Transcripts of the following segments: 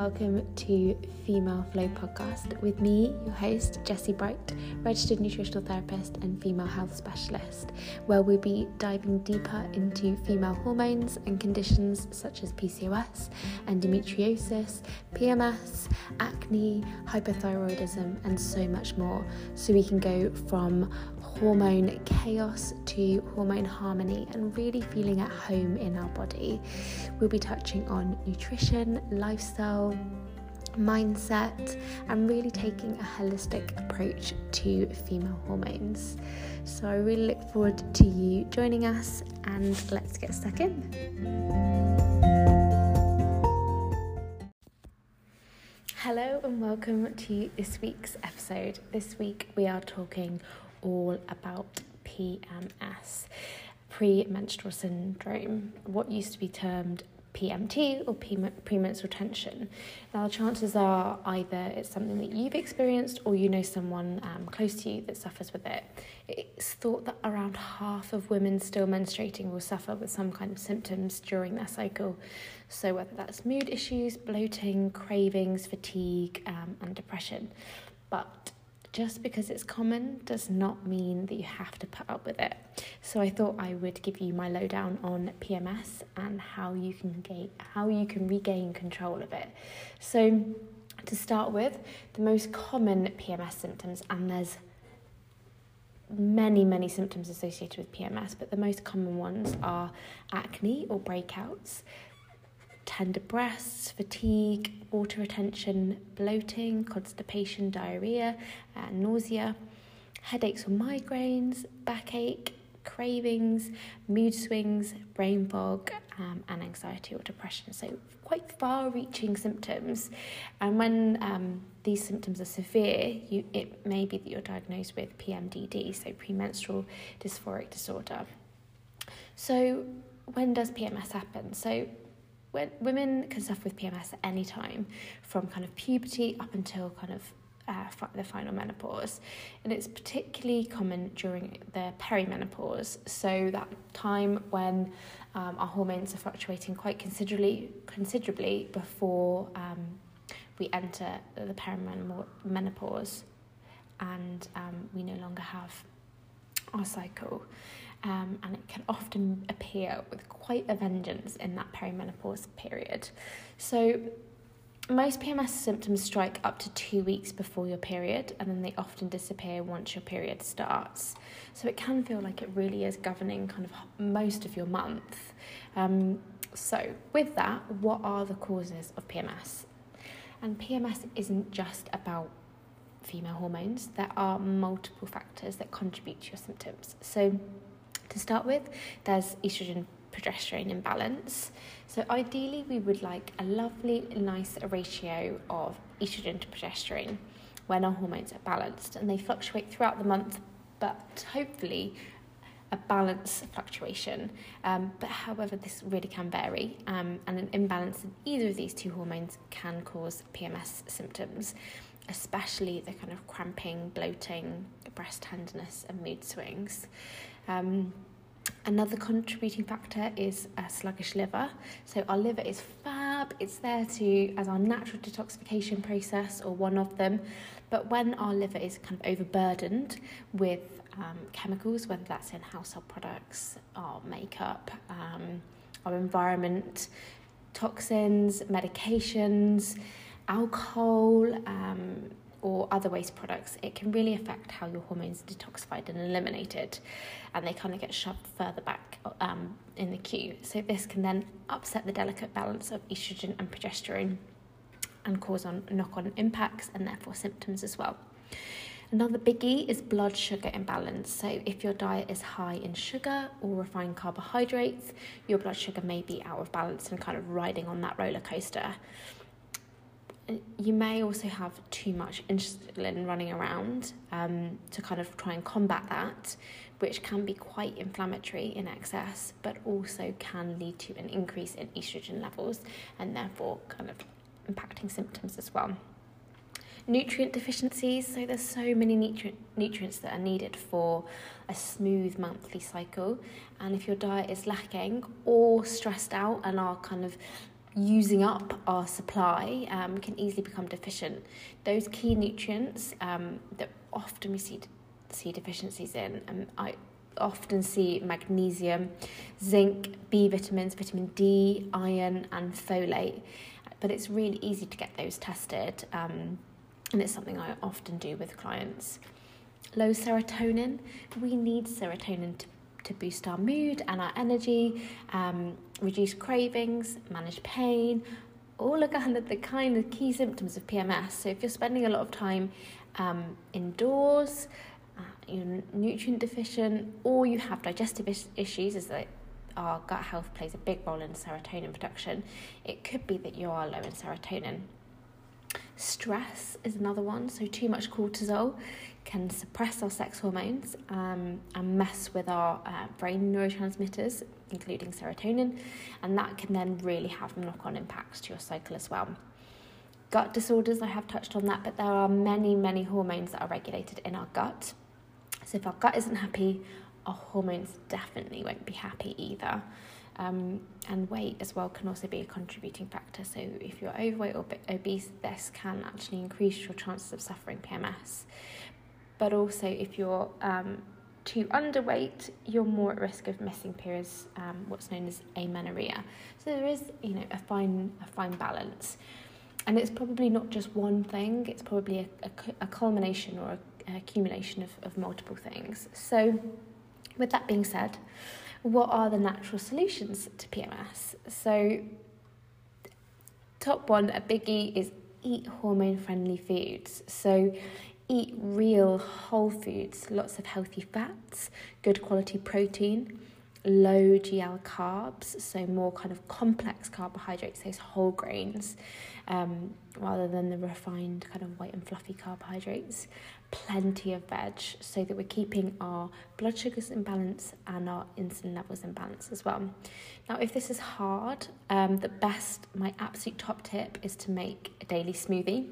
welcome to Female Flow Podcast with me, your host, Jessie Bright, registered nutritional therapist and female health specialist, where we'll be diving deeper into female hormones and conditions such as PCOS, endometriosis, PMS, acne, hypothyroidism, and so much more, so we can go from hormone chaos to hormone harmony and really feeling at home in our body. We'll be touching on nutrition, lifestyle, mindset, and really taking a holistic approach to female hormones. So I really look forward to you joining us, and let's get stuck in. Hello and welcome to this week's episode. This week we are talking all about PMS, premenstrual syndrome, what used to be termed PMT or premenstrual tension. Now, the chances are either it's something that you've experienced or you know someone close to you that suffers with it. It's thought that around half of women still menstruating will suffer with some kind of symptoms during their cycle. So whether that's mood issues, bloating, cravings, fatigue, and depression. But just because it's common does not mean that you have to put up with it. So I thought I would give you my lowdown on PMS and how you can regain control of it. So to start with, the most common PMS symptoms, and there's many symptoms associated with PMS, but the most common ones are acne or breakouts, tender breasts, fatigue, water retention, bloating, constipation, diarrhea, nausea, headaches or migraines, backache, cravings, mood swings, brain fog, and anxiety or depression. So quite far-reaching symptoms. And when these symptoms are severe, it may be that you're diagnosed with PMDD, so premenstrual dysphoric disorder. So when does PMS happen? So when women can suffer with PMS at any time, from kind of puberty up until kind of the final menopause, and it's particularly common during the perimenopause, so that time when our hormones are fluctuating quite considerably before we enter the perimenopause, and we no longer have our cycle. And it can often appear with quite a vengeance in that perimenopause period. So most PMS symptoms strike up to 2 weeks before your period, and then they often disappear once your period starts. So it can feel like it really is governing kind of most of your month. So with that, what are the causes of PMS? And PMS isn't just about female hormones. There are multiple factors that contribute to your symptoms. So to start with, there's estrogen-progesterone imbalance. So ideally, we would like a lovely, nice ratio of estrogen to progesterone when our hormones are balanced, and they fluctuate throughout the month, but hopefully a balanced fluctuation. But however, this really can vary, and an imbalance in either of these two hormones can cause PMS symptoms, especially the kind of cramping, bloating, breast tenderness and mood swings. Another contributing factor is a sluggish liver. So our liver is fab. It's there as our natural detoxification process, or one of them. But when our liver is kind of overburdened with chemicals, whether that's in household products, our makeup, our environment, toxins, medications, alcohol, or other waste products, it can really affect how your hormones are detoxified and eliminated, and they kind of get shoved further back in the queue. So this can then upset the delicate balance of estrogen and progesterone and cause knock-on impacts and therefore symptoms as well. Another biggie is blood sugar imbalance. So if your diet is high in sugar or refined carbohydrates, your blood sugar may be out of balance and kind of riding on that roller coaster. You may also have too much insulin running around to kind of try and combat that, which can be quite inflammatory in excess, but also can lead to an increase in estrogen levels and therefore kind of impacting symptoms as well. Nutrient deficiencies, so there's so many nutrients that are needed for a smooth monthly cycle, and if your diet is lacking or stressed out and are kind of using up our supply, we can easily become deficient. Those key nutrients that often we see deficiencies in, I often see magnesium, zinc, B vitamins, vitamin D, iron and folate, but it's really easy to get those tested, and it's something I often do with clients. Low serotonin, we need serotonin to boost our mood and our energy, reduce cravings, manage pain, all of the kind of key symptoms of PMS. So if you're spending a lot of time indoors, you're nutrient deficient, or you have digestive issues, as our gut health plays a big role in serotonin production, it could be that you are low in serotonin. Stress is another one. So too much cortisol can suppress our sex hormones and mess with our brain neurotransmitters, including serotonin, and that can then really have knock-on impacts to your cycle as well. Gut disorders, I have touched on that, but there are many hormones that are regulated in our gut. So if our gut isn't happy, our hormones definitely won't be happy either. And weight as well can also be a contributing factor. So if you're overweight or obese, this can actually increase your chances of suffering PMS. But also if you're too underweight, you're more at risk of missing periods, what's known as amenorrhea. So there is, a fine balance. And it's probably not just one thing, it's probably a culmination or an accumulation of multiple things. So with that being said, what are the natural solutions to PMS? So top one, a biggie, is eat hormone-friendly foods. So eat real whole foods, lots of healthy fats, good quality protein, low GL carbs, so more kind of complex carbohydrates, those whole grains, rather than the refined kind of white and fluffy carbohydrates. Plenty of veg, so that we're keeping our blood sugars in balance and our insulin levels in balance as well. Now, if this is hard, my absolute top tip is to make a daily smoothie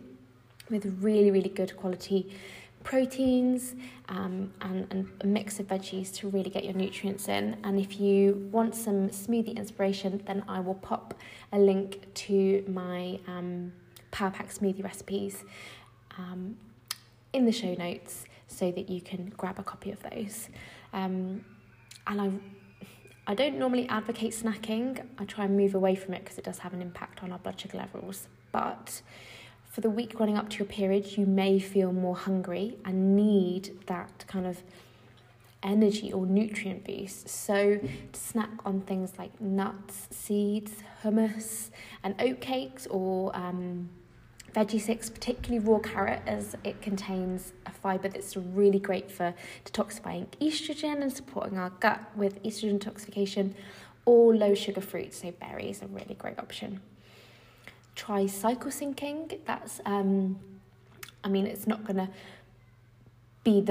with really good quality proteins and a mix of veggies to really get your nutrients in. And if you want some smoothie inspiration, then I will pop a link to my power pack smoothie recipes in the show notes, so that you can grab a copy of those. And I don't normally advocate snacking. I try and move away from it because it does have an impact on our blood sugar levels. But for the week running up to your period, you may feel more hungry and need that kind of energy or nutrient boost. So snack on things like nuts, seeds, hummus, and oat cakes, or veggie sticks, particularly raw carrot, as it contains a fibre that's really great for detoxifying estrogen and supporting our gut with estrogen detoxification, or low sugar fruits, so berries are a really great option. Try cycle syncing. That's it's not gonna be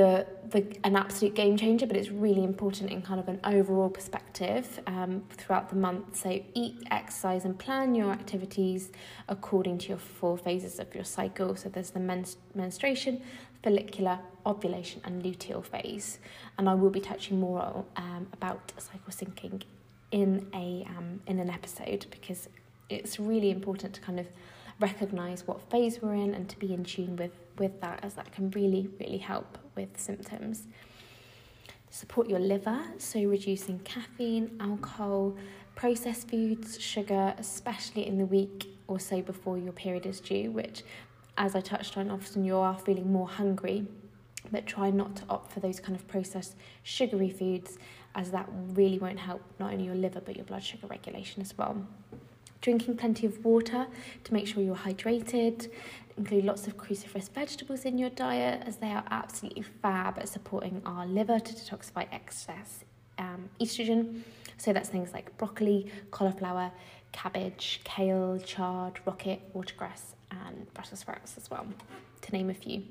an absolute game changer, but it's really important in kind of an overall perspective throughout the month. So eat, exercise and plan your activities according to your 4 phases of your cycle. So there's the menstruation, follicular, ovulation and luteal phase, and I will be touching more about cycle syncing in an episode, because it's really important to kind of recognise what phase we're in and to be in tune with that, as that can really help with symptoms. Support your liver, so reducing caffeine, alcohol, processed foods, sugar, especially in the week or so before your period is due, which, as I touched on, often you are feeling more hungry, but try not to opt for those kind of processed sugary foods, as that really won't help not only your liver but your blood sugar regulation as well. Drinking plenty of water to make sure you're hydrated. Include lots of cruciferous vegetables in your diet, as they are absolutely fab at supporting our liver to detoxify excess estrogen. So that's things like broccoli, cauliflower, cabbage, kale, chard, rocket, watercress and Brussels sprouts as well, to name a few.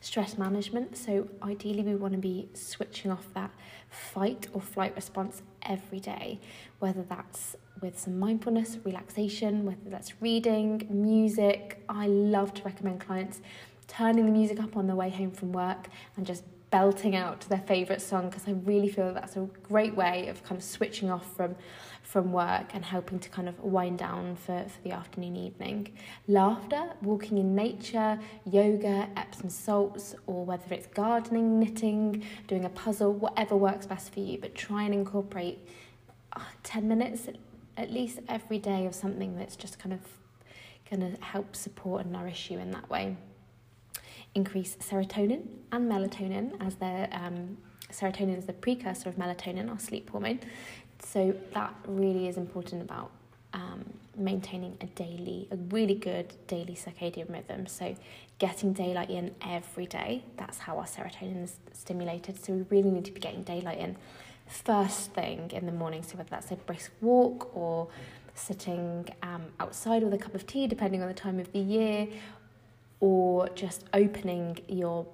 Stress management, so ideally we want to be switching off that fight or flight response every day, whether that's with some mindfulness, relaxation, whether that's reading, music. I love to recommend clients turning the music up on their way home from work and just belting out their favourite song, because I really feel that's a great way of kind of switching off from work and helping to kind of wind down for the afternoon, evening. Laughter, walking in nature, yoga, Epsom salts, or whether it's gardening, knitting, doing a puzzle, whatever works best for you, but try and incorporate 10 minutes at least every day of something that's just kind of going to help support and nourish you in that way. Increase serotonin and melatonin, as their serotonin is the precursor of melatonin, our sleep hormone. So that really is important about maintaining a really good daily circadian rhythm. So getting daylight in every day, that's how our serotonin is stimulated. So we really need to be getting daylight in first thing in the morning. So whether that's a brisk walk or sitting outside with a cup of tea, depending on the time of the year, or just opening your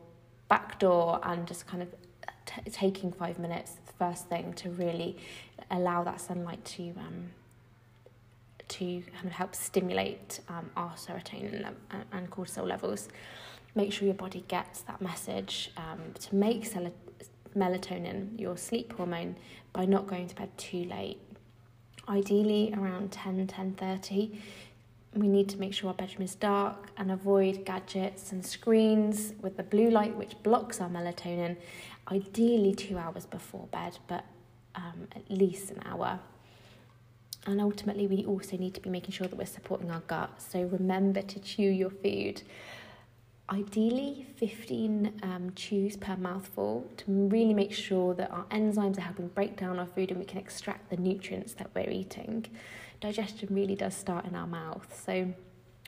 back door and just kind of taking 5 minutes first thing to really allow that sunlight to kind of help stimulate our serotonin and cortisol levels. Make sure your body gets that message to make melatonin, your sleep hormone, by not going to bed too late. Ideally around 10:30, we need to make sure our bedroom is dark and avoid gadgets and screens with the blue light, which blocks our melatonin, ideally 2 hours before bed, but at least an hour. And ultimately, we also need to be making sure that we're supporting our gut. So remember to chew your food. Ideally, 15 chews per mouthful to really make sure that our enzymes are helping break down our food and we can extract the nutrients that we're eating. Digestion really does start in our mouth. So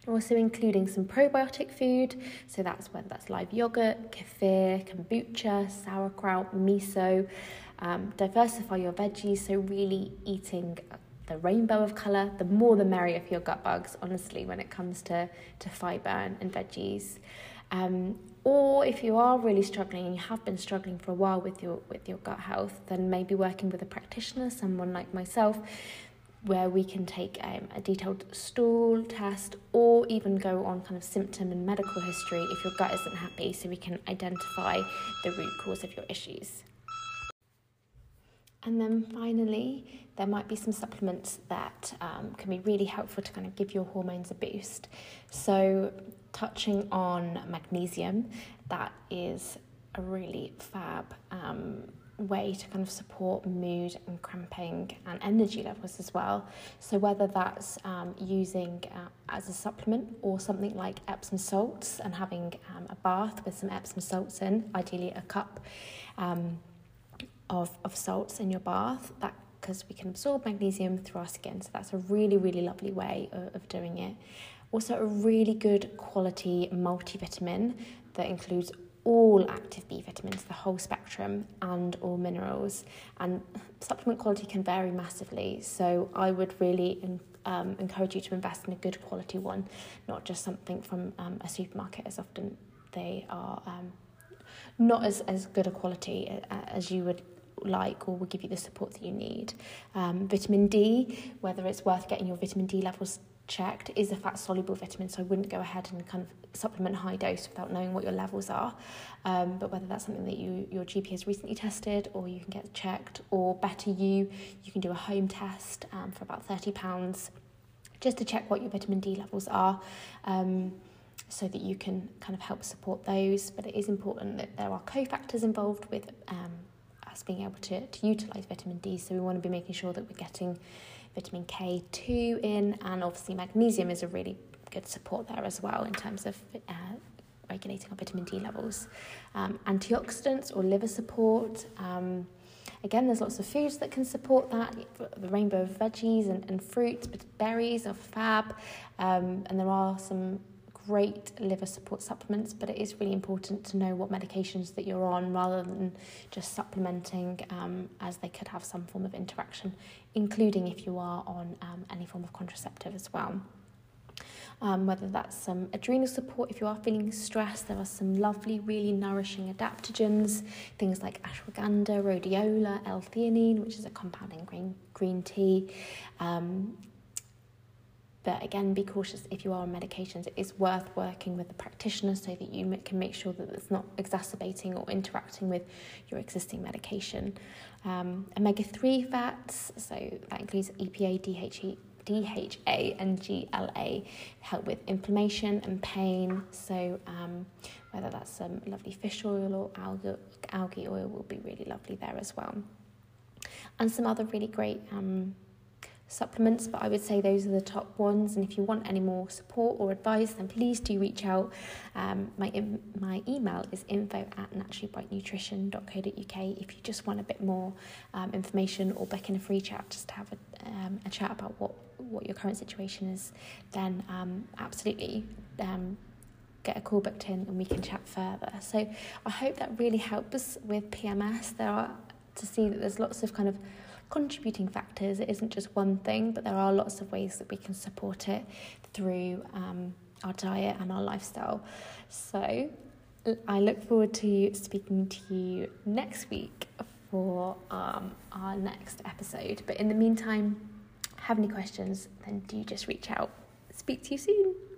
also including some probiotic food. So that's whether that's live yogurt, kefir, kombucha, sauerkraut, miso. Diversify your veggies. So really eating the rainbow of colour, the more the merrier for your gut bugs, honestly, when it comes to fibre and veggies. Or if you are really struggling and you have been struggling for a while with your gut health, then maybe working with a practitioner, someone like myself, where we can take a detailed stool test, or even go on kind of symptom and medical history if your gut isn't happy, so we can identify the root cause of your issues. And then finally, there might be some supplements that can be really helpful to kind of give your hormones a boost. So touching on magnesium, that is a really fab way to kind of support mood and cramping and energy levels as well. So whether that's using as a supplement or something like Epsom salts and having a bath with some Epsom salts in, ideally a cup of salts in your bath, that because we can absorb magnesium through our skin. So that's a really, really lovely way of doing it. Also a really good quality multivitamin that includes all active B vitamins, the whole spectrum, and all minerals. And supplement quality can vary massively. So I would really encourage you to invest in a good quality one, not just something from a supermarket, as often they are not as good a quality as you would like, or will give you the support that you need. Vitamin D, whether it's worth getting your vitamin D levels checked, is a fat-soluble vitamin, so I wouldn't go ahead and kind of supplement high dose without knowing what your levels are. But whether that's something that your GP has recently tested, or you can get checked, or better you can do a home test for about £30, just to check what your vitamin D levels are, so that you can kind of help support those. But it is important that there are cofactors involved with being able to utilise vitamin D, so we want to be making sure that we're getting vitamin K2 in, and obviously magnesium is a really good support there as well in terms of regulating our vitamin D levels. Antioxidants or liver support, again there's lots of foods that can support that, the rainbow of veggies and fruits, but berries are fab, and there are some great liver support supplements, but it is really important to know what medications that you're on, rather than just supplementing, as they could have some form of interaction, including if you are on any form of contraceptive as well. Whether that's some adrenal support if you are feeling stressed, there are some lovely, really nourishing adaptogens, things like ashwagandha, rhodiola, L-theanine, which is a compound in green tea. But again, be cautious if you are on medications. It is worth working with the practitioner so that you can make sure that it's not exacerbating or interacting with your existing medication. Omega-3 fats, so that includes EPA, DHA and GLA, help with inflammation and pain. So whether that's some lovely fish oil or algae oil will be really lovely there as well. And some other really great supplements, but I would say those are the top ones. And if you want any more support or advice, then please do reach out. My email is info@naturallybrightnutrition.co.uk if you just want a bit more information or book in a free chat just to have a chat about what your current situation is, then absolutely get a call booked in and we can chat further. So I hope that really helps with PMS. To see that there's lots of kind of contributing factors. It isn't just one thing, but there are lots of ways that we can support it through our diet and our lifestyle. So I look forward to speaking to you next week for our next episode. But in the meantime, have any questions, then do just reach out. Speak to you soon.